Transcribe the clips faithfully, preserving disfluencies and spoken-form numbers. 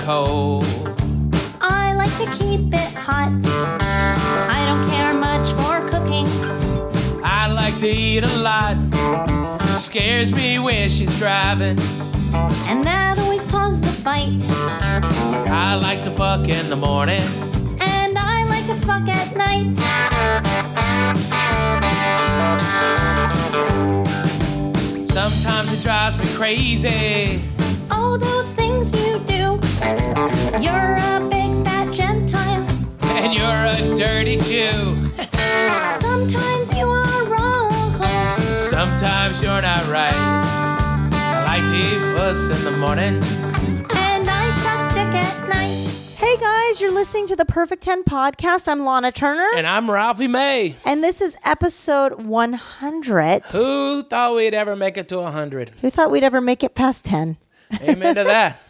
cold. I like to keep it hot. I don't care much for cooking. I like to eat a lot. Scares me when she's driving. And that always causes a fight. I like to fuck in the morning. And I like to fuck at night. Sometimes it drives me crazy. All those things you do. You're a big fat Gentile. And you're a dirty Jew. Sometimes you are wrong. Sometimes you're not right. I like to eat puss in the morning. And I suck dick at night. Hey guys, you're listening to The Perfect ten Podcast. I'm Lahna Turner. And I'm Ralphie May. And this is episode one hundred. Who thought we'd ever make it to one hundred? Who thought we'd ever make it past ten? Amen to that.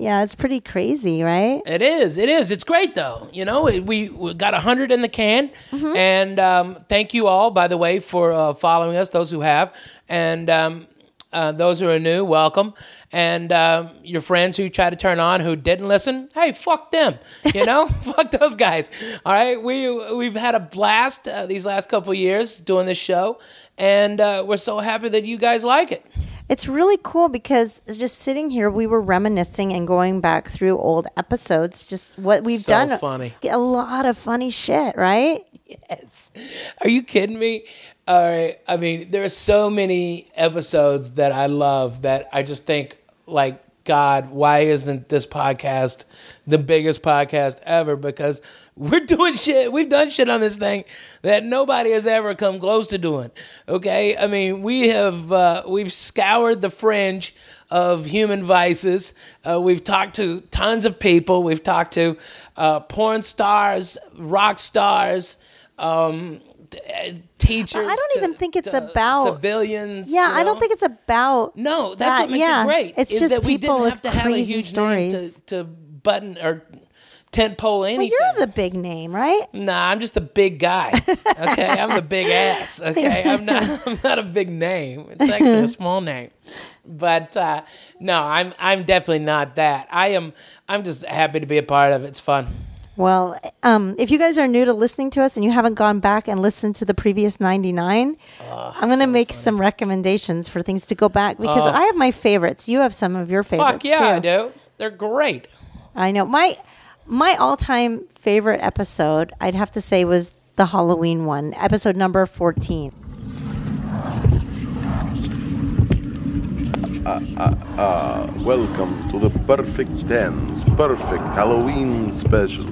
Yeah, it's pretty crazy, right? It is. It is. It's great, though. You know, we, we got one hundred in the can. Mm-hmm. And um, thank you all, by the way, for uh, following us, those who have. And... Um, Uh, those who are new, welcome. And uh, your friends who try to turn on, who didn't listen, hey, fuck them. You know, fuck those guys. All right, we, we've had a blast uh, these last couple years doing this show. And uh, we're so happy that you guys like it. It's really cool because just sitting here, we were reminiscing and going back through old episodes, just what we've so done. So funny. A lot of funny shit, right? Yes. Are you kidding me? All right. I mean, there are so many episodes that I love that I just think, like, God, why isn't this podcast the biggest podcast ever? Because we're doing shit. We've done shit on this thing that nobody has ever come close to doing. Okay. I mean, we have, uh, we've scoured the fringe of human vices. Uh, we've talked to tons of people. We've talked to uh, porn stars, rock stars, um, teachers. I don't to, even think it's about civilians. Yeah, you know? I don't think it's about. No, that's that, what makes yeah. it great. It's is just that we people didn't have to have a huge stories. Name to, to button or tentpole anything. Well, you're the big name, right? Nah, I'm just the big guy. Okay, I'm the big ass. Okay, I'm not. I'm not a big name. It's actually a small name. But uh, no, I'm. I'm definitely not that. I am. I'm just happy to be a part of it. It's fun. Well, um, if you guys are new to listening to us and you haven't gone back and listened to the previous ninety-nine, oh, I'm going to so make funny. some recommendations for things to go back because oh. I have my favorites. You have some of your favorites. Fuck yeah, too. I do. They're great. I know. My my all-time favorite episode, I'd have to say, was the Halloween one, episode number fourteen. Uh, uh, uh, welcome to the Perfect Ten's Perfect Halloween Special,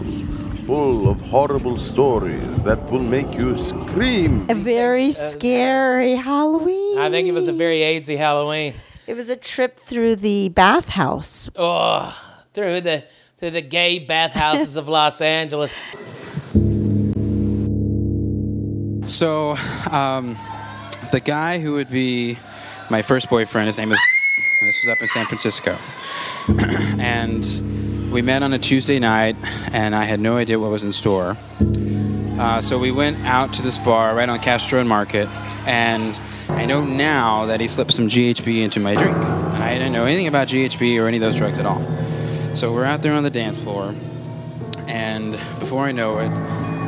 full of horrible stories that will make you scream. A very scary Halloween. I think it was a very AIDS-y Halloween. It was a trip through the bathhouse. Oh, through the through the gay bathhouses of Los Angeles. So, um, the guy who would be my first boyfriend, his name is... This was up in San Francisco. And we met on a Tuesday night, and I had no idea what was in store. Uh, so we went out to this bar right on Castro and Market, and I know now that he slipped some G H B into my drink. And I didn't know anything about G H B or any of those drugs at all. So we're out there on the dance floor, and before I know it,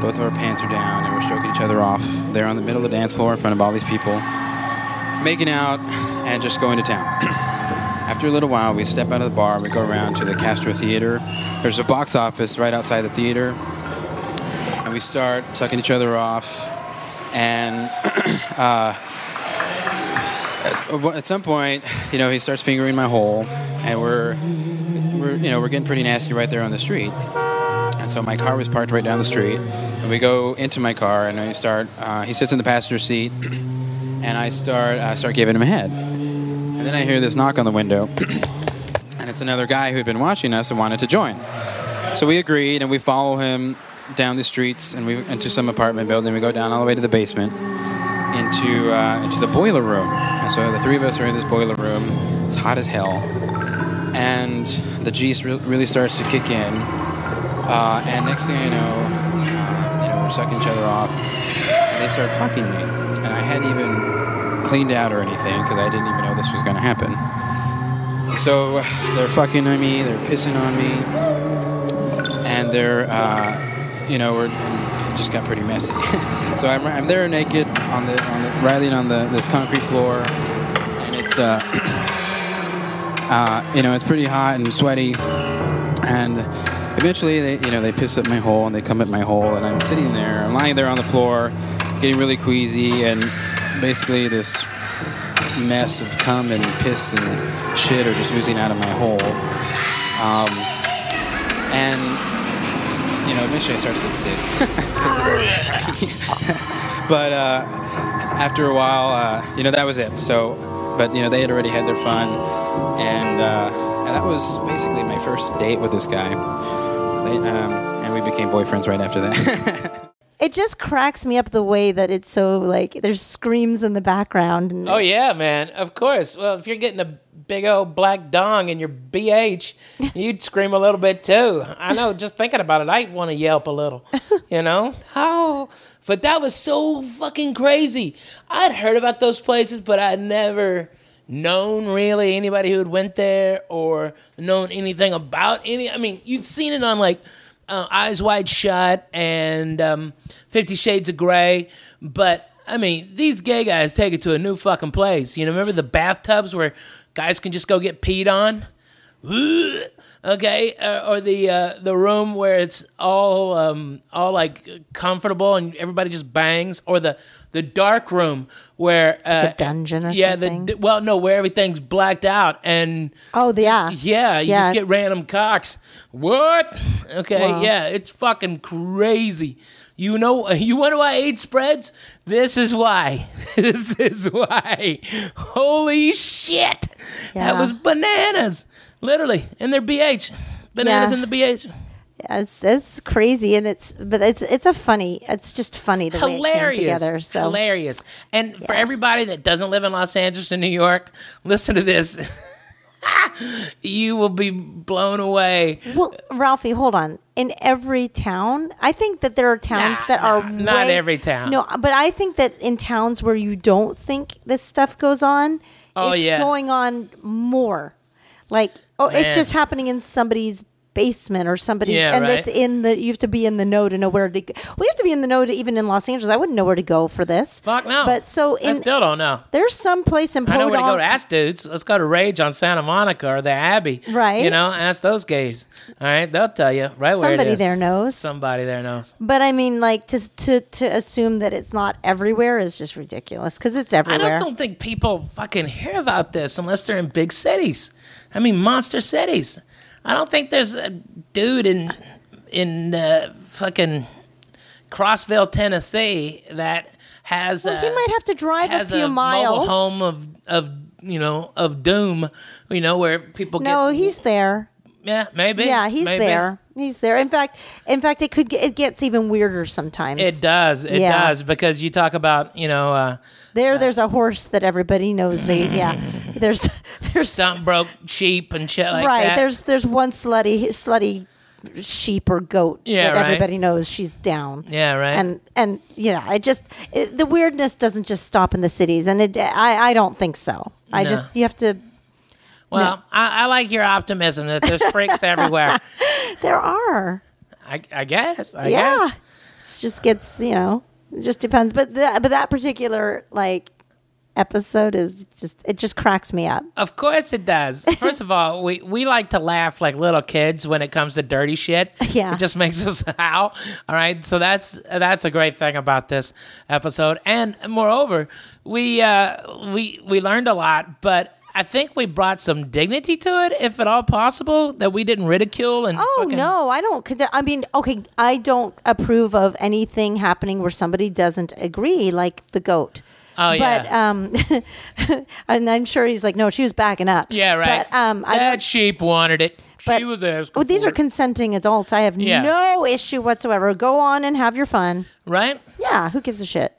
both of our pants are down, and we're stroking each other off. They're on the middle of the dance floor in front of all these people, making out and just going to town. After a little while, we step out of the bar and we go around to the Castro Theater. There's a box office right outside the theater. And we start sucking each other off. And uh, at some point, you know, he starts fingering my hole. And we're, we're, you know, we're getting pretty nasty right there on the street. And so my car was parked right down the street. And we go into my car and I start, uh, he sits in the passenger seat. And I start, I start giving him a head. And then I hear this knock on the window, and it's another guy who had been watching us and wanted to join. So we agreed, and we follow him down the streets and we into some apartment building. We go down all the way to the basement, into uh, into the boiler room. And so the three of us are in this boiler room. It's hot as hell, and the juice re- really starts to kick in. Uh, and next thing I know, uh, you know, we're sucking each other off, and they start fucking me, and I hadn't even cleaned out or anything because I didn't even know this was going to happen. So they're fucking on me, they're pissing on me, and they're, uh, you know, we're, it just got pretty messy. So I'm, I'm there naked on the, on the writhing on the this concrete floor, and it's, uh, uh, you know, it's pretty hot and sweaty, and eventually they, you know, they piss up my hole and they come at my hole, and I'm sitting there, I'm lying there on the floor, getting really queasy, and basically this mess of cum and piss and shit are just oozing out of my hole. Um, and, you know, eventually I started to get sick. But uh, after a while, uh, you know, that was it. So, but, you know, they had already had their fun. And, uh, and that was basically my first date with this guy. They, um, and we became boyfriends right after that. It just cracks me up the way that it's so, like, there's screams in the background. And oh, yeah, man. Of course. Well, if you're getting a big old black dong in your B H, you'd scream a little bit, too. I know. Just thinking about it, I want to yelp a little, you know? Oh, but that was so fucking crazy. I'd heard about those places, but I'd never known, really, anybody who had went there or known anything about any. I mean, you'd seen it on, like, Uh, Eyes Wide Shut and um, Fifty Shades of Grey, but I mean, these gay guys take it to a new fucking place. You know, remember the bathtubs where guys can just go get peed on? Okay, uh, or the uh, the room where it's all um, all like comfortable and everybody just bangs, or the, the dark room where uh, the dungeon or yeah, something. Yeah, well, no, where everything's blacked out and oh yeah, yeah, you yeah. just get random cocks. What? Okay, wow. Yeah, it's fucking crazy. You know, you wonder why AIDS spreads? This is why. This is why. Holy shit! Yeah. That was bananas. Literally, in their B H, bananas yeah. in the B H. Yeah, it's it's crazy, and it's but it's it's a funny. It's just funny the hilarious. way it came together. So hilarious, and yeah. for everybody that doesn't live in Los Angeles and New York, listen to this. You will be blown away. Well, Ralphie, hold on. In every town, I think that there are towns nah, that are nah, way, not every town. No, but I think that in towns where you don't think this stuff goes on, oh, it's yeah. going on more. Like. Oh, man. It's just happening in somebody's basement or somebody's, yeah, and right. it's in the. You have to be in the know to know where to. Go. We have to be in the know to even in Los Angeles. I wouldn't know where to go for this. Fuck no. But so in, I still don't know. There's some place in. Podunk. I know where to go to ask dudes. Let's go to Rage on Santa Monica or the Abbey. Right. You know, ask those gays. All right, they'll tell you right somebody where it is. Somebody there knows. Somebody there knows. But I mean, like to to to assume that it's not everywhere is just ridiculous because it's everywhere. I just don't think people fucking hear about this unless they're in big cities. I mean, monster cities. I don't think there's a dude in in uh, fucking Crossville, Tennessee, that has. Well, uh, he might have to drive a few a miles. Mobile home of of you know of doom, you know where people. No, get... he's there. Yeah, maybe. Yeah, he's maybe. there. He's there. In fact, in fact, it could get, it gets even weirder sometimes. It does. It yeah. does because you talk about you know uh, there. Uh, there's a horse that everybody knows. They yeah. There's there's stump broke sheep and shit like right, that. Right. There's there's one slutty slutty sheep or goat yeah, that right. everybody knows she's down. Yeah. Right. And and you know I just it, the weirdness doesn't just stop in the cities and it I I don't think so. I no. just you have to. Well, no. I, I like your optimism that there's freaks everywhere. There are. I, I guess. I yeah. guess. It just gets, you know, it just depends. But that, but that particular, like, episode is just, it just cracks me up. Of course it does. First of all, we, we like to laugh like little kids when it comes to dirty shit. Yeah. It just makes us howl. All right. So that's, that's a great thing about this episode. And moreover, we, uh, we, we learned a lot, but I think we brought some dignity to it, if at all possible, that we didn't ridicule. And oh, fucking... no, I don't. I mean, okay, I don't approve of anything happening where somebody doesn't agree, like the goat. Oh, but, yeah. But, um, and I'm sure he's like, no, she was backing up. Yeah, right. But, um, that I sheep wanted it. But, she was asking well, These for are it. Consenting adults. I have yeah. no issue whatsoever. Go on and have your fun. Right? Yeah, who gives a shit?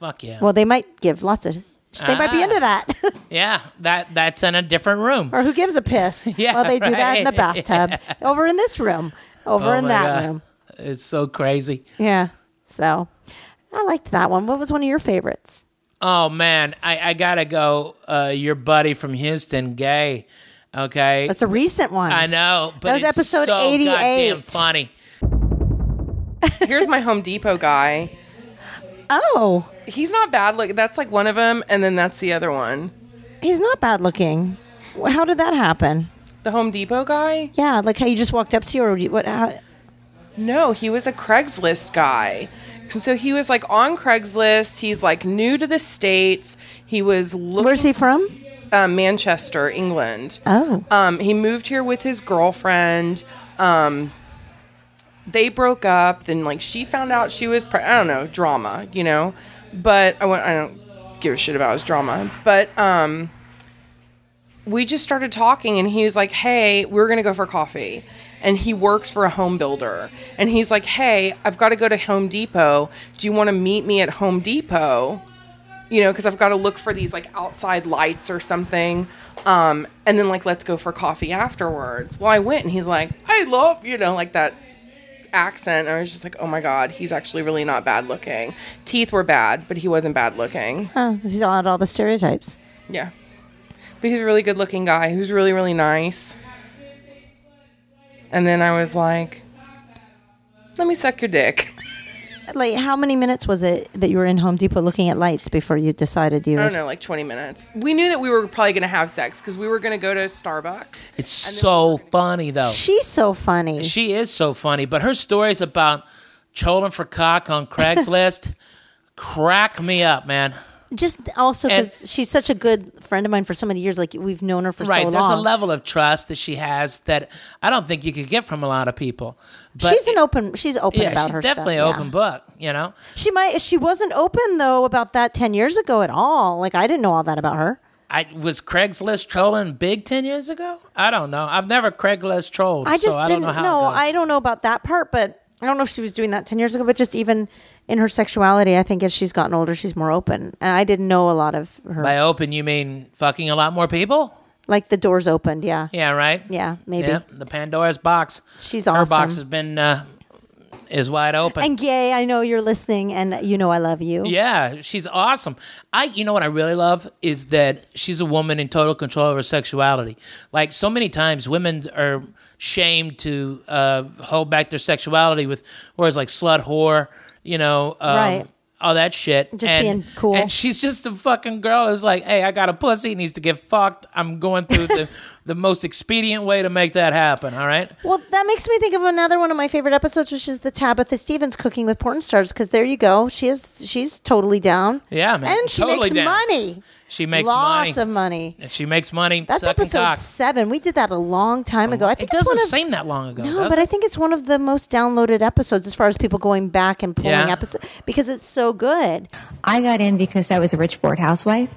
Fuck yeah. Well, they might give lots of... So they ah, might be into that. yeah, that that's in a different room. Or who gives a piss? yeah, well, they do right. that in the bathtub. Yeah. Over in this room. Over oh in that God. room. It's so crazy. Yeah. So I liked that one. What was one of your favorites? Oh, man. I, I got to go. Uh, your buddy from Houston, Gay. Okay, that's a recent one. I know, but that was it's episode so eighty-eight. Goddamn funny. Here's my Home Depot guy. Oh, he's not bad looking. That's like one of them, and then that's the other one. He's not bad looking. How did that happen? The Home Depot guy? Yeah, like how you just walked up to you, or what? How? No, he was a Craigslist guy. So he was like on Craigslist. He's like new to the States. He was looking. Where's he from? Uh, Manchester, England. Oh. Um, he moved here with his girlfriend. Um, they broke up. Then like she found out she was, pre- I don't know, drama, you know, but I, I don't give a shit about his drama, but, um, we just started talking and he was like, hey, we're going to go for coffee. And he works for a home builder. And he's like, hey, I've got to go to Home Depot. Do you want to meet me at Home Depot? You know, because I've got to look for these, like, outside lights or something. Um, and then, like, let's go for coffee afterwards. Well, I went, and he's like, hey, love, you know, like that accent. And I was just like, oh, my God, he's actually really not bad looking. Teeth were bad, but he wasn't bad looking. Oh, so he's on all the stereotypes. Yeah. But he's a really good-looking guy who's really, really nice. And then I was like, let me suck your dick. Like, how many minutes was it that you were in Home Depot looking at lights before you decided you were... I don't know, like twenty minutes. We knew that we were probably going to have sex because we were going to go to Starbucks. It's so funny, though. She's so funny. She is so funny. But her stories about trolling for cock on Craigslist crack me up, man. Just also because she's such a good friend of mine for so many years. Like, we've known her for right, so long. Right, there's a level of trust that she has that I don't think you could get from a lot of people. But she's an open, she's open yeah, about her stuff. Yeah, she's definitely an open book, you know? She might, she wasn't open, though, about that ten years ago at all. Like, I didn't know all that about her. I was Craigslist trolling big ten years ago? I don't know. I've never Craigslist trolled, I just so I don't know how no, it goes. I don't know about that part, but I don't know if she was doing that ten years ago, but just even... in her sexuality, I think as she's gotten older, she's more open. And I didn't know a lot of her. By open, you mean fucking a lot more people? Like the doors opened, yeah. Yeah, right? Yeah, maybe. Yeah, the Pandora's box. She's awesome. Her box has been, uh, is wide open. And gay, I know you're listening and you know I love you. Yeah, she's awesome. I, you know what I really love is that she's a woman in total control of her sexuality. Like so many times women are shamed to uh, hold back their sexuality with words like slut, whore, you know, um, right. all that shit. Just and, being cool. And she's just a fucking girl who's like, hey, I got a pussy. It needs to get fucked. I'm going through the, the most expedient way to make that happen, all right? Well, that makes me think of another one of my favorite episodes, which is the Tabitha Stevens Cooking with Porn Stars, because there you go. She is, she's totally down. Yeah, man. And she totally makes down. money. She makes Lots money. Lots of money. And she makes money That's episode cock. seven. We did that a long time ago. I think it it's doesn't one of, seem that long ago. No, but it? I think it's one of the most downloaded episodes as far as people going back and pulling yeah. episodes because it's so good. I got in because I was a rich board housewife.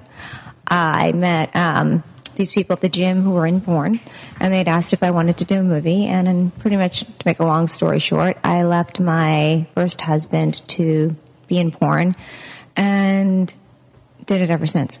I met um, these people at the gym who were in porn, and they'd asked if I wanted to do a movie. And then pretty much, to make a long story short, I left my first husband to be in porn and did it ever since.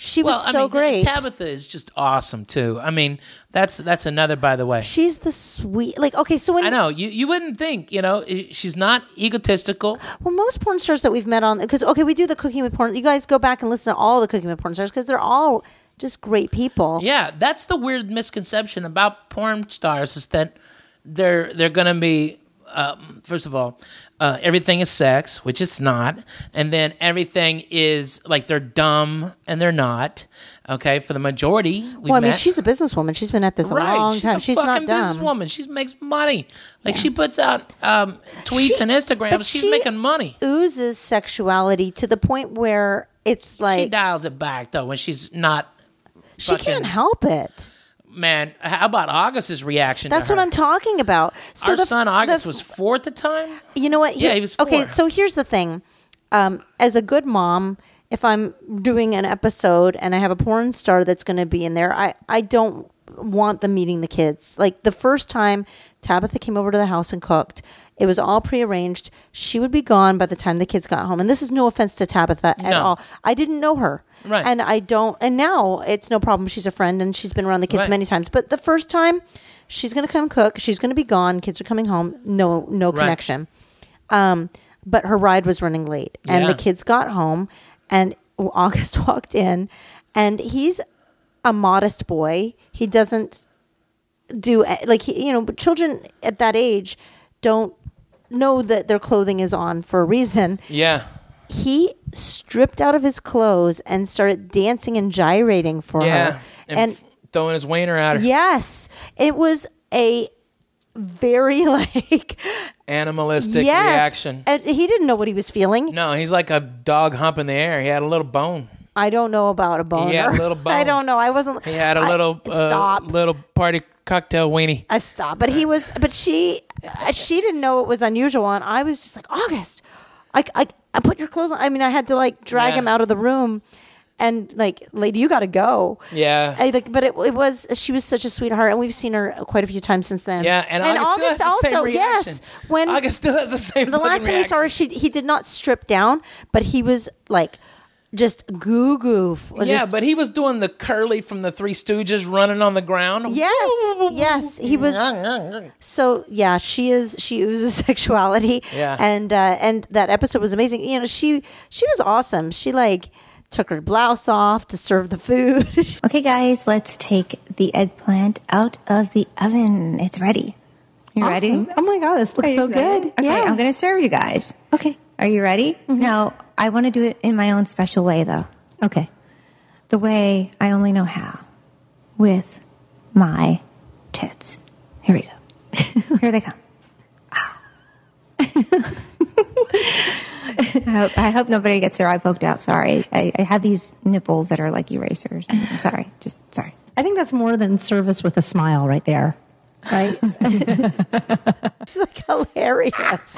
She was well, I so mean, great. Tabitha is just awesome too. I mean, that's that's another. By the way, she's the sweet. Like, okay, so when I know you, you wouldn't think, you know, she's not egotistical. Well, most porn stars that we've met on, because okay, we do the Cooking with Porn. You guys go back and listen to all the Cooking with Porn Stars because they're all just great people. Yeah, that's the weird misconception about porn stars is that they're they're going to be. Um, first of all, uh, everything is sex, which it's not, and then everything is like they're dumb and they're not. Okay, for the majority. Well, I mean, met. she's a businesswoman. She's been at this a right. long she's time. A she's not dumb. She's a businesswoman. She makes money. Like yeah. she puts out um, tweets she, and Instagrams. She's she making money. Oozes sexuality to the point where it's like she dials it back though when she's not. She fucking, can't help it. Man, how about August's reaction? That's to her? What I'm talking about. So Our the, son August the, was four at the time. You know what? Yeah, he was four. Okay, so here's the thing. Um, as a good mom, if I'm doing an episode and I have a porn star that's going to be in there, I, I don't want them meeting the kids. Like the first time Tabitha came over to the house and cooked, it was all prearranged. She would be gone by the time the kids got home. And this is no offense to Tabitha at no. all. I didn't know her. Right. And I don't, and now it's no problem. She's a friend and she's been around the kids right. many times. But the first time she's going to come cook, she's going to be gone. Kids are coming home. No, no right. connection. Um, but her ride was running late and yeah. the kids got home and August walked in and he's a modest boy. He doesn't do like he, you know, but children at that age don't know that their clothing is on for a reason. Yeah. He stripped out of his clothes and started dancing and gyrating for yeah. her. And, and throwing his wiener at her. Yes. It was a very like animalistic yes. reaction. And he didn't know what he was feeling. No, he's like a dog hump in the air. He had a little bone. I don't know about a boner. He had a little bone. I don't know. I wasn't. He had a little I, uh, stop. little party cocktail weenie. I stop. But he was. But she, she didn't know it was unusual, and I was just like, August, I, I, I put your clothes on. I mean, I had to like drag yeah. him out of the room, and like, lady, you got to go. Yeah. I, like, but it, it was. She was such a sweetheart, and we've seen her quite a few times since then. Yeah, and, and August, August also, same yes, when August still has the same. The last time reaction. we saw her, she he did not strip down, but he was like. Just goo goo. Yeah, just, but he was doing the curly from the Three Stooges running on the ground. Yes, yes, he was. So yeah, she is. She oozes sexuality. Yeah, and uh, and that episode was amazing. You know, she she was awesome. She like took her blouse off to serve the food. Okay, guys, let's take the eggplant out of the oven. It's ready. You awesome. ready? Oh my god, this looks so good. Okay, yeah. I'm gonna serve you guys. Okay. Are you ready? Mm-hmm. Now, I want to do it in my own special way, though. Okay. The way I only know how. With my tits. Here we go. Here they come. Ah. I, hope, I hope nobody gets their eye poked out. Sorry. I, I have these nipples that are like erasers. I'm sorry. Just sorry. I think that's more than service with a smile right there. Right? She's like hilarious.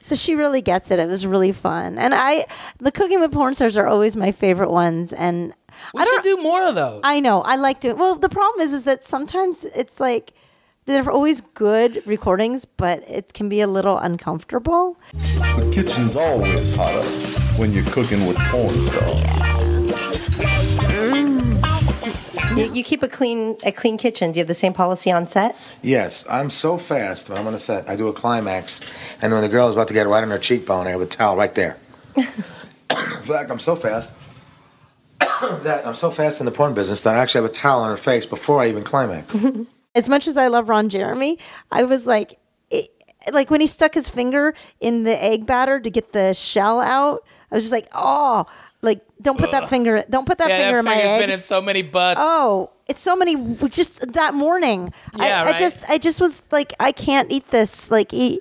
So she really gets it. It was really fun. And I, the Cooking with Porn Stars are always my favorite ones. And we I should do more of those. I know. I like doing. Well, the problem is, is that sometimes it's like they're always good recordings, but it can be a little uncomfortable. The kitchen's always hotter when you're cooking with porn stars. Mm. You, you keep a clean, a clean kitchen. Do you have the same policy on set? Yes, I'm so fast when I'm on a set. I do a climax, and when the girl is about to get right on her cheekbone, I have a towel right there. In fact, I'm so fast that I'm so fast in the porn business that I actually have a towel on her face before I even climax. As much as I love Ron Jeremy, I was like, it, like when he stuck his finger in the egg batter to get the shell out, I was just like, oh. Like, don't put Ugh. that finger. Don't put that yeah, finger that in my eggs. Been in so many butts. Oh, it's so many. Just that morning, yeah, I, right? I just, I just was like, I can't eat this. Like, he,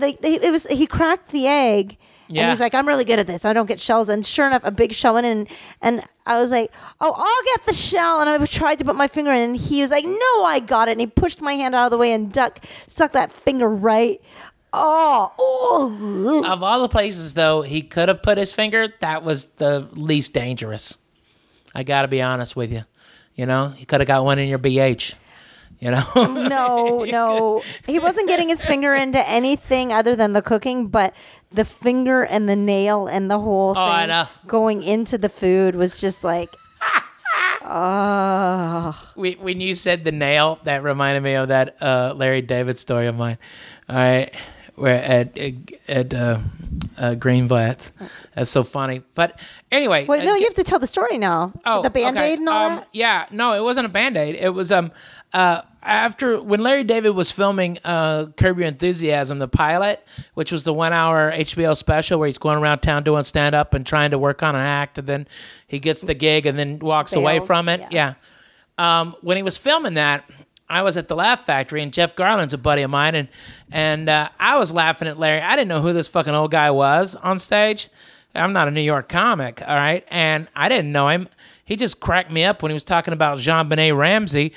like it was. He cracked the egg, yeah. and he's like, I'm really good at this. I don't get shells. And sure enough, a big shell went in, and I was like, oh, I'll get the shell. And I tried to put my finger in, and he was like, no, I got it. And he pushed my hand out of the way and duck stuck that finger right. Oh, oh. Of all the places, though, he could have put his finger, that was the least dangerous. I got to be honest with you. You know, he could have got one in your B H, you know? No, no. He wasn't getting his finger into anything other than the cooking, but the finger and the nail and the whole oh, thing I know. going into the food was just like... Oh. When you said the nail, that reminded me of that uh, Larry David story of mine. All right. We're at at uh, uh, Greenblatt's. That's so funny. But anyway. Wait, no, uh, you have to tell the story now. Oh, the Band-Aid okay. and all um, that? Yeah. No, it wasn't a Band-Aid. It was um uh after when Larry David was filming uh, Curb Your Enthusiasm, the pilot, which was the one-hour H B O special where he's going around town doing stand-up and trying to work on an act, and then he gets the gig and then walks Fails, away from it. Yeah. yeah. Um, when he was filming that, I was at the Laugh Factory, and Jeff Garland's a buddy of mine, and and uh, I was laughing at Larry. I didn't know who this fucking old guy was on stage. I'm not a New York comic, all right? And I didn't know him. He just cracked me up when he was talking about JonBenet Ramsey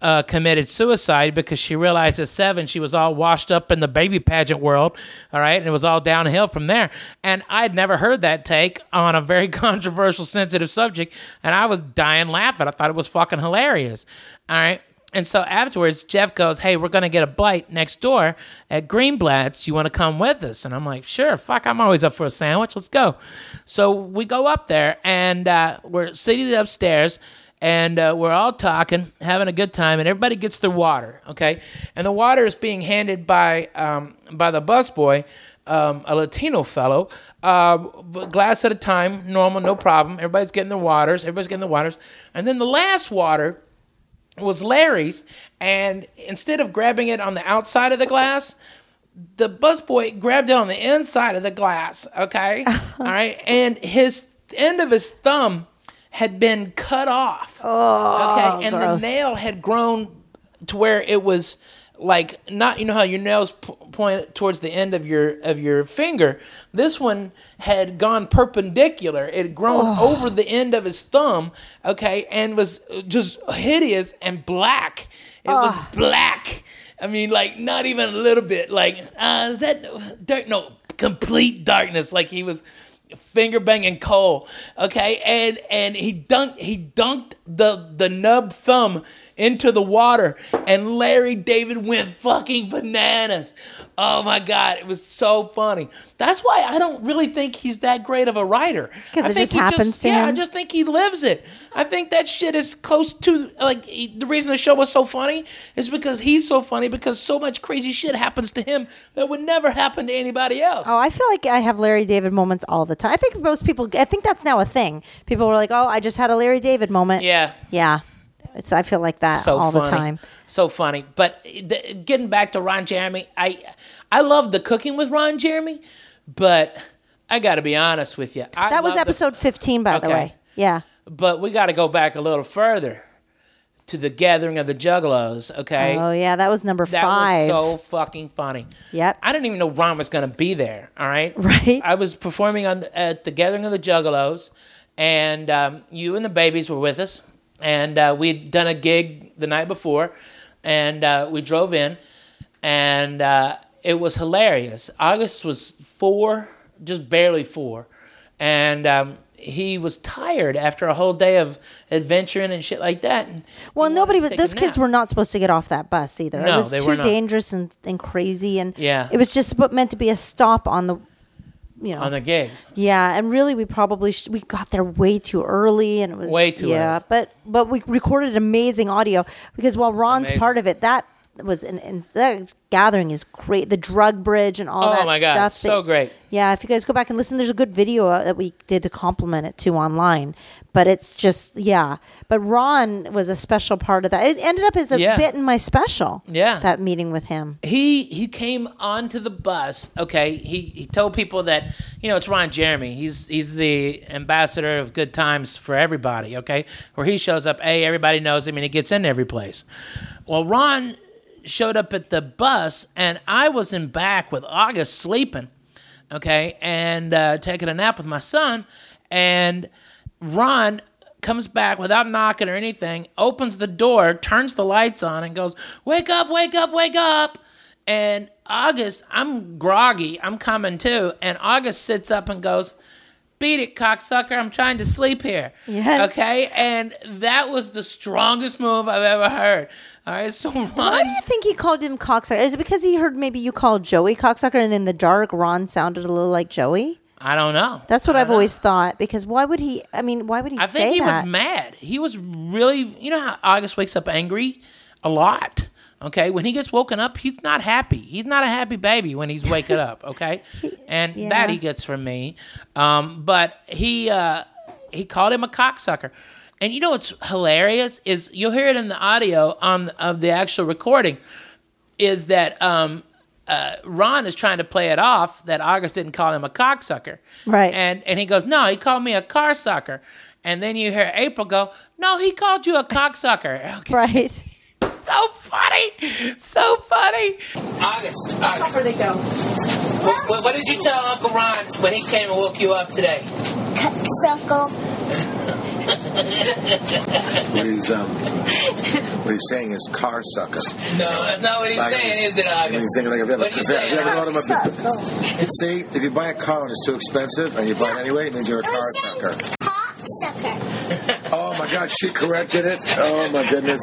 uh, committed suicide because she realized at seven she was all washed up in the baby pageant world, all right? And it was all downhill from there. And I'd never heard that take on a very controversial, sensitive subject, and I was dying laughing. I thought it was fucking hilarious, all right? And so afterwards, Jeff goes, hey, we're going to get a bite next door at Greenblatt's. You want to come with us? And I'm like, sure, fuck, I'm always up for a sandwich. Let's go. So we go up there, and uh, we're seated upstairs, and uh, we're all talking, having a good time, and everybody gets their water, okay? And the water is being handed by um, by the busboy, um, a Latino fellow. Uh, glass at a time, normal, no problem. Everybody's getting their waters. Everybody's getting their waters. And then the last water was Larry's. And instead of grabbing it on the outside of the glass, the busboy grabbed it on the inside of the glass, okay? All right? And his end of his thumb had been cut off. Oh, okay? And gross. The nail had grown to where it was like, not, you know how your nails p- point towards the end of your of your finger? This one had gone perpendicular. It had grown oh. over the end of his thumb, okay? And was just hideous and black. It oh. was black. I mean, like, not even a little bit. Like, uh, is that dark? No, complete darkness. Like, he was finger banging coal. Okay, and and he dunked he dunked the the nub thumb into the water, and Larry David went fucking bananas. Oh my God, it was so funny. That's why I don't really think he's that great of a writer. Because it just happens just, to yeah, him. Yeah, I just think he lives it. I think that shit is close to, like, he, the reason the show was so funny is because he's so funny, because so much crazy shit happens to him that would never happen to anybody else. Oh, I feel like I have Larry David moments all the time. I think most people, I think that's now a thing. People were like, oh, I just had a Larry David moment. Yeah. Yeah. It's, I feel like that so all funny. the time. So funny. But th- getting back to Ron Jeremy, I I love the cooking with Ron Jeremy, but I got to be honest with you. I that was episode the, fifteen, by okay. the way. Yeah. But we got to go back a little further to the Gathering of the Juggalos, okay? Oh, yeah. That was number that five. That was so fucking funny. Yep. I didn't even know Ron was going to be there, all right? Right. I was performing on the, at the Gathering of the Juggalos, and um, you and the babies were with us. And uh, we'd done a gig the night before, and uh, we drove in, and uh, it was hilarious. August was four, just barely four, and um, he was tired after a whole day of adventuring and shit like that. And well, nobody was, those kids were not supposed to get off that bus either. No, it was they too were not. dangerous and, and crazy, and yeah. it was just meant to be a stop on the. You know, on the gigs. Yeah, and really we probably sh- we got there way too early, and it was way too yeah, early. but but we recorded amazing audio, because while Ron's amazing. part of it, that was an, an that gathering is great. The drug bridge and all oh that my God, stuff. So that, great. Yeah, if you guys go back and listen, there's a good video that we did to compliment it too online. But it's just yeah. But Ron was a special part of that. It ended up as a yeah. bit in my special. Yeah. That meeting with him. He he came onto the bus. Okay. He he told people that, you know, it's Ron Jeremy. He's he's the ambassador of good times for everybody, okay? Where he shows up, hey, everybody knows him, and he gets in every place. Well, Ron showed up at the bus, and I was in back with August sleeping, okay, and uh, taking a nap with my son, and Ron comes back without knocking or anything, opens the door, turns the lights on, and goes, wake up, wake up, wake up. And August, I'm groggy, I'm coming too, and August sits up and goes, beat it, cocksucker, I'm trying to sleep here. Yeah. Okay, and that was the strongest move I've ever heard. All right, so Ron... Why do you think he called him cocksucker? Is it because he heard maybe you called Joey cocksucker, and in the dark, Ron sounded a little like Joey? I don't know. That's what I've know. always thought, because why would he... I mean, why would he I say that? I think he that? was mad. He was really... You know how August wakes up angry? A lot. Okay, when he gets woken up, he's not happy. He's not a happy baby when he's waking up, okay? And yeah. that he gets from me. Um, but he uh, he called him a cocksucker. And you know what's hilarious is you'll hear it in the audio on of the actual recording is that um, uh, Ron is trying to play it off that August didn't call him a cocksucker. Right. And and he goes, no, he called me a car sucker. And then you hear April go, no, he called you a cocksucker. Okay. Right. So funny, so funny. August, August. Where they go? What, what did you tell Uncle Ron when he came and woke you up today? Cocksucker. what he's um, what he's saying is car sucker. No, that's not what he's like, saying, is it, August? He's thinking like if you have, a, if saying, you have an automobile. See, if you buy a car and it's too expensive and you buy it anyway, it means you're a car sucker. Cocksucker. Oh my God, she corrected it. Oh my goodness.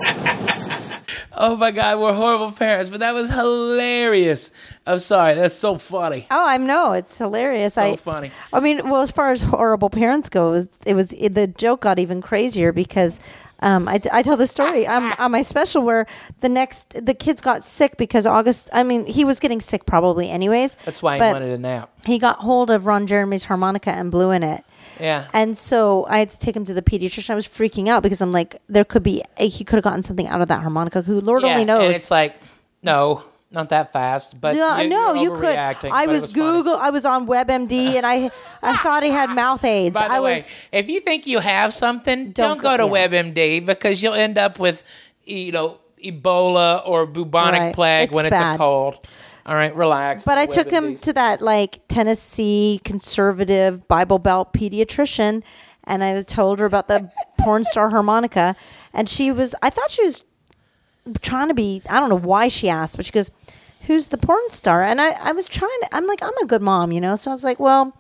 Oh my God, we're horrible parents, but that was hilarious. I'm sorry, that's so funny. Oh, I know, it's hilarious. So I, funny. I mean, well, as far as horrible parents go, it was, it was it, the joke got even crazier because um, I, I tell the story I'm, on my special where the next the kids got sick because August. I mean, he was getting sick probably anyways. That's why he wanted a nap. He got hold of Ron Jeremy's harmonica and blew in it. Yeah. And so I had to take him to the pediatrician. I was freaking out because I'm like, there could be, he could have gotten something out of that harmonica. Who Lord yeah, only knows. And it's like, no, not that fast. But no, you, no, you could. I was, was Google. Funny. I was on WebMD, and I, I thought he had mouth aids. By the I way, was, if you think you have something, don't, don't go, go to yeah. WebMD because you'll end up with, you know, Ebola or bubonic right. plague it's when bad. It's a cold. All right, relax. But I took him to that like Tennessee conservative Bible Belt pediatrician, and I told her about the porn star harmonica, and she was, I thought she was trying to be, I don't know why she asked, but she goes, who's the porn star? And I, I was trying to, I'm like, I'm a good mom, you know? So I was like, well,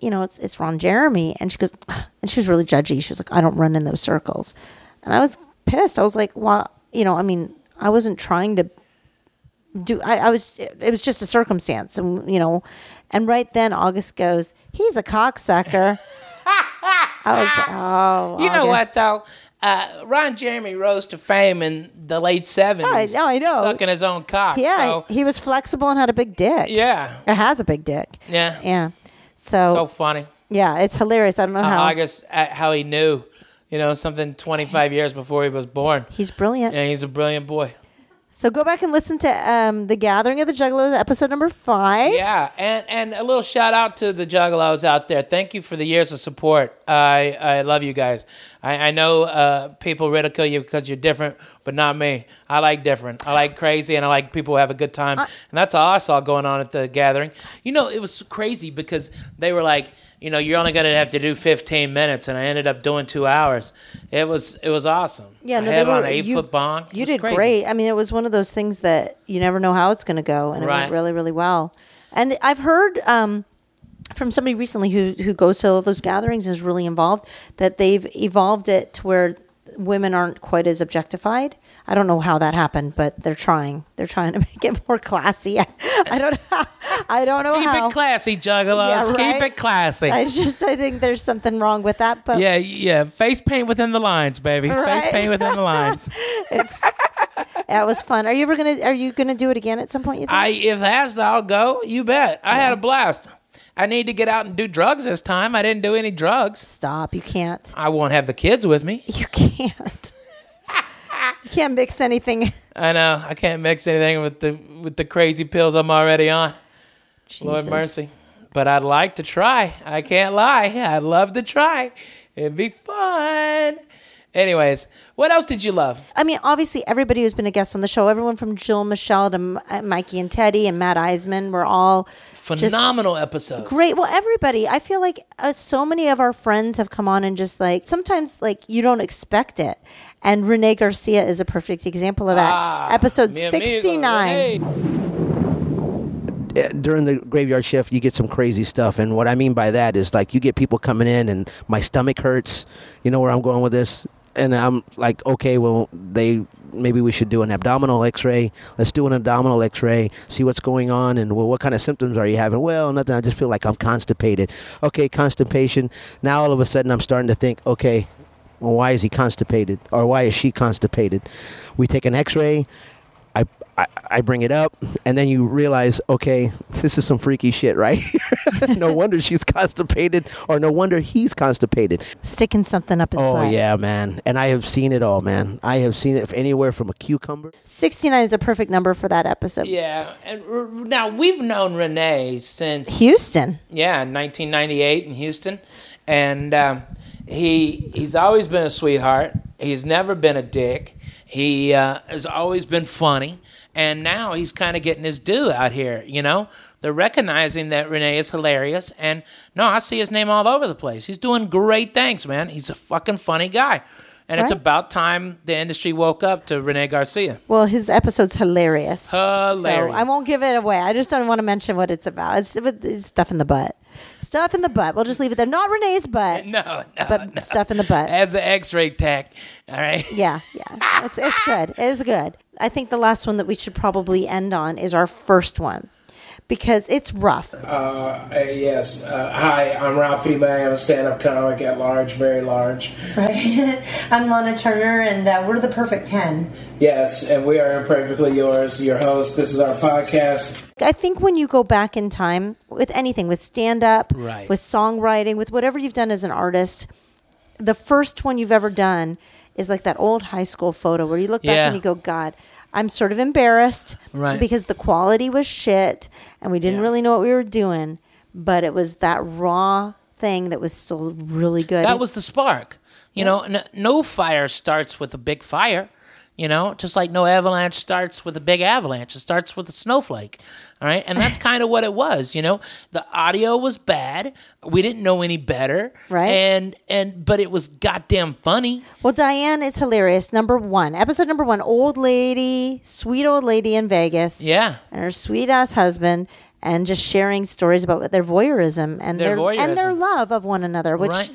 you know, it's it's Ron Jeremy. And she goes, ugh. And she was really judgy. She was like, I don't run in those circles. And I was pissed. I was like, well, you know, I mean, I wasn't trying to, Do I, I was it was just a circumstance, and you know, and right then August goes, he's a cocksucker. I was oh, you August. Know what though? Uh, Ron Jeremy rose to fame in the late seventies. Oh, I know, sucking his own cock. Yeah, so. he was flexible and had a big dick. Yeah, or has a big dick. Yeah, yeah. So so funny. Yeah, it's hilarious. I don't know uh, how August uh, how he knew, you know, something twenty-five years before he was born. He's brilliant. Yeah, he's a brilliant boy. So go back and listen to um, The Gathering of the Juggalos, episode number five. Yeah, and, and a little shout out to the Juggalos out there. Thank you for the years of support. I I love you guys. I, I know uh, people ridicule you because you're different, but not me. I like different. I like crazy, and I like people who have a good time. I, and that's all I saw going on at the Gathering. You know, it was crazy because they were like, you know, you're only going to have to do fifteen minutes, and I ended up doing two hours. It was it was awesome. Yeah, no, I had they were, on an eight-foot bong. You did crazy. Great. I mean, it was one of those things that you never know how it's going to go, and right. It went really, really well. And I've heard um, from somebody recently who, who goes to all those gatherings and is really involved that they've evolved it to where women aren't quite as objectified. I don't know how that happened, but they're trying. They're trying to make it more classy. I, I don't know how. I don't know Keep how. Keep it classy, Juggalos. Yeah, right? Keep it classy. I just, I think there's something wrong with that. But yeah, yeah. Face paint within the lines, baby. Right? Face paint within the lines. It's, that was fun. Are you ever gonna? Are you gonna do it again at some point? You think? I if asked, I'll go. You bet. I yeah. had a blast. I need to get out and do drugs this time. I didn't do any drugs. Stop. You can't. I won't have the kids with me. You can't. You can't mix anything. I know. I can't mix anything with the with the crazy pills I'm already on. Jesus. Lord mercy. But I'd like to try. I can't lie. I'd love to try. It'd be fun. Anyways, what else did you love? I mean, obviously, everybody who's been a guest on the show, everyone from Jill Michelle to Mikey and Teddy and Matt Iseman were all phenomenal episodes. Great. Well, everybody. I feel like uh, so many of our friends have come on and just like, sometimes like you don't expect it. And Renee Garcia is a perfect example of that. Ah, Episode sixty-nine. During the graveyard shift, you get some crazy stuff. And what I mean by that is like you get people coming in and my stomach hurts. You know where I'm going with this? And I'm like, okay, well, they maybe we should do an abdominal x-ray. Let's do an abdominal x-ray, see what's going on, and well, what kind of symptoms are you having? Well, nothing. I just feel like I'm constipated. Okay, constipation. Now all of a sudden I'm starting to think, okay, well, why is he constipated? Or why is she constipated? We take an x-ray. I, I, I bring it up, and then you realize, okay, this is some freaky shit, right? No wonder she's constipated, or no wonder he's constipated. Sticking something up his butt. Oh, play. Yeah, man. And I have seen it all, man. I have seen it anywhere from a cucumber. sixty-nine is a perfect number for that episode. Yeah. And now, we've known Renee since... Houston. Yeah, nineteen ninety-eight in Houston. And um, he he's always been a sweetheart. He's never been a dick. He uh, has always been funny, and now he's kind of getting his due out here, you know? They're recognizing that Renee is hilarious, and no, I see his name all over the place. He's doing great things, man. He's a fucking funny guy. And right? It's about time the industry woke up to Renee Garcia. Well, his episode's hilarious. Hilarious. So I won't give it away. I just don't want to mention what it's about. It's, it's stuff in the butt. Stuff in the butt. We'll just leave it there. Not Renee's butt. No, no, but no. Stuff in the butt. As an X-ray tech. All right. Yeah, yeah. It's it's good. It is good. I think the last one that we should probably end on is our first one, because it's rough. Uh, yes. Uh, hi, I'm Ralphie May. I'm a stand-up comic at large, very large. Right. I'm Lahna Turner, and uh, we're the Perfect ten. Yes, and we are Imperfectly Yours, your host. This is our podcast. I think when you go back in time with anything, with stand-up, right, with songwriting, with whatever you've done as an artist, the first one you've ever done is like that old high school photo where you look back, yeah, and you go, God, I'm sort of embarrassed, right, because the quality was shit and we didn't, yeah, really know what we were doing, but it was that raw thing that was still really good. That was the spark. You, yeah, know, n- no fire starts with a big fire, you know, just like no avalanche starts with a big avalanche. It starts with a snowflake, all right? And that's kind of what it was, you know? The audio was bad. We didn't know any better. Right. And, and but it was goddamn funny. Well, Diane is hilarious. Number one. Episode number one, old lady, sweet old lady in Vegas. Yeah. And her sweet-ass husband, and just sharing stories about their voyeurism and their, their voyeurism. and their love of one another, which... Right.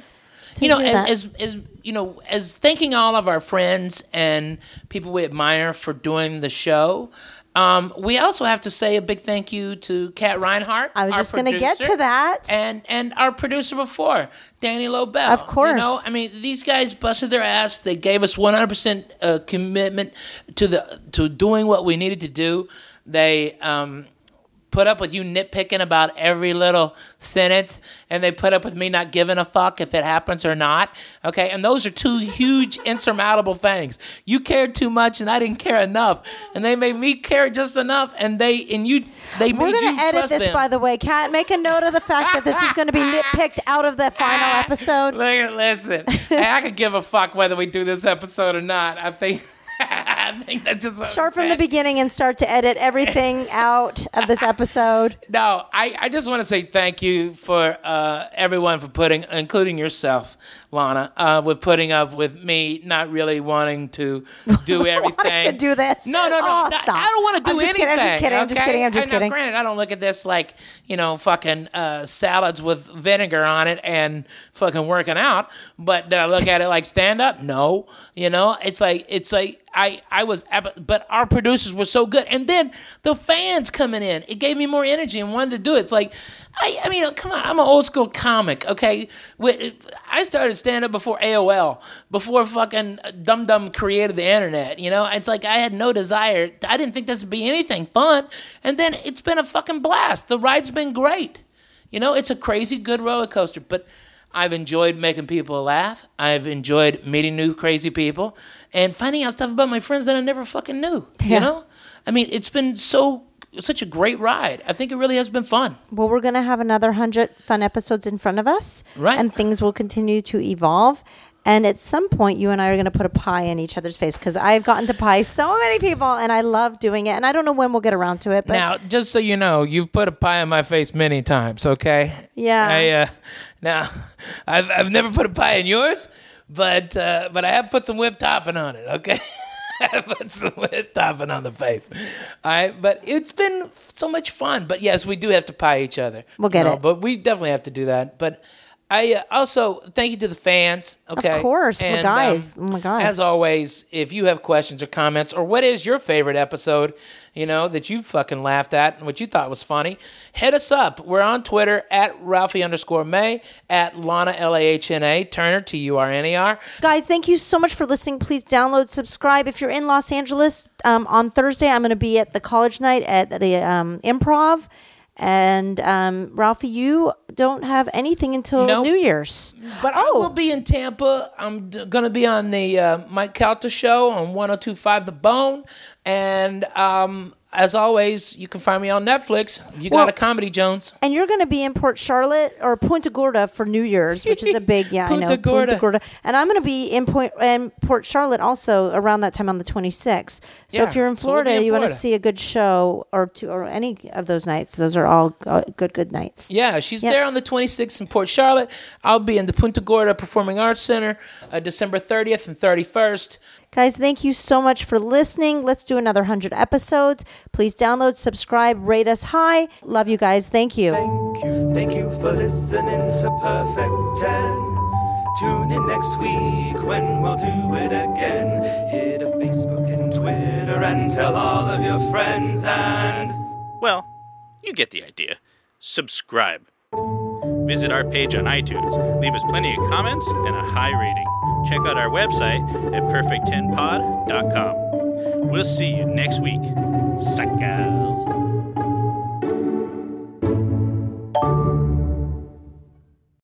You know, as, as, as you know, as thanking all of our friends and people we admire for doing the show, um, we also have to say a big thank you to Kat Reinhart. I was just going to get to that, and and our producer before, Danny Lobel. Of course, you know, I mean, these guys busted their ass. They gave us one hundred percent commitment to the to doing what we needed to do. They. Um, put up with you nitpicking about every little sentence, and they put up with me not giving a fuck if it happens or not, okay? And those are two huge, insurmountable things. You cared too much, and I didn't care enough, and they made me care just enough, and they and you, they We're made gonna you trust them. We're going to edit this, them. By the way. Kat, make a note of the fact that this is going to be nitpicked out of the final episode. Listen, hey, I could give a fuck whether we do this episode or not. I think... I think that's just what start from the beginning and start to edit everything out of this episode. No, I, I just want to say thank you for uh, everyone for putting, including yourself, Lahna, uh, with putting up with me not really wanting to do everything. to do this? No, no, no. Oh, no, I don't want to do I'm anything. Kidding, I'm just kidding. Okay? I'm just kidding. I'm just kidding. Now, granted, I don't look at this like, you know, fucking uh, salads with vinegar on it and fucking working out. But did I look at it like stand up? No. You know, it's like it's like. I, I was, but our producers were so good. And then the fans coming in, it gave me more energy and wanted to do it. It's like, I, I mean, come on, I'm an old school comic, okay? I started stand-up before A O L, before fucking Dum Dum created the internet, you know? It's like I had no desire. I didn't think this would be anything fun. And then it's been a fucking blast. The ride's been great. You know, it's a crazy good roller coaster, but I've enjoyed making people laugh. I've enjoyed meeting new crazy people and finding out stuff about my friends that I never fucking knew. Yeah. You know? I mean, it's been so such a great ride. I think it really has been fun. Well, we're going to have another one hundred fun episodes in front of us. Right. And things will continue to evolve. And at some point, you and I are going to put a pie in each other's face, because I've gotten to pie so many people, and I love doing it. And I don't know when we'll get around to it. But now, just so you know, you've put a pie in my face many times, okay? Yeah. I, uh, now, I've I've never put a pie in yours, but uh, but I have put some whipped topping on it, okay? I put some whipped topping on the face. All right? But it's been so much fun. But yes, we do have to pie each other. We'll get you know, it. But we definitely have to do that. But... I also thank you to the fans. Okay, of course, and, well, guys. Um, oh my God! As always, if you have questions or comments, or what is your favorite episode, you know, that you fucking laughed at and what you thought was funny, hit us up. We're on Twitter at Ralphie underscore May, at Lahna L A H N A Turner T U R N E R. Guys, thank you so much for listening. Please download, subscribe. If you're in Los Angeles, um, on Thursday, I'm going to be at the college night at the um, Improv. And um, Ralphie, you don't have anything until nope. New Year's. But oh. I will be in Tampa. I'm d- going to be on the uh, Mike Calta show on one oh two point five The Bone. And um, As always, you can find me on Netflix. You well, got a Comedy Jones. And you're going to be in Port Charlotte or Punta Gorda for New Year's, which is a big, yeah, Punta I know, Gorda. Punta Gorda. And I'm going to be in, Point, in Port Charlotte also around that time on the twenty-sixth. So yeah, if you're in Florida, so we'll in you want to see a good show or two, or any of those nights. Those are all good, good nights. Yeah, she's yep. there on the twenty-sixth in Port Charlotte. I'll be in the Punta Gorda Performing Arts Center uh, December thirtieth and thirty-first. Guys, thank you so much for listening. Let's do another one hundred episodes. Please download, subscribe, rate us high. Love you guys. Thank you. Thank you. Thank you for listening to Perfect ten. Tune in next week when we'll do it again. Hit up Facebook and Twitter and tell all of your friends and... Well, you get the idea. Subscribe. Visit our page on iTunes. Leave us plenty of comments and a high rating. Check out our website at perfect ten pod dot com. We'll see you next week. Suckers.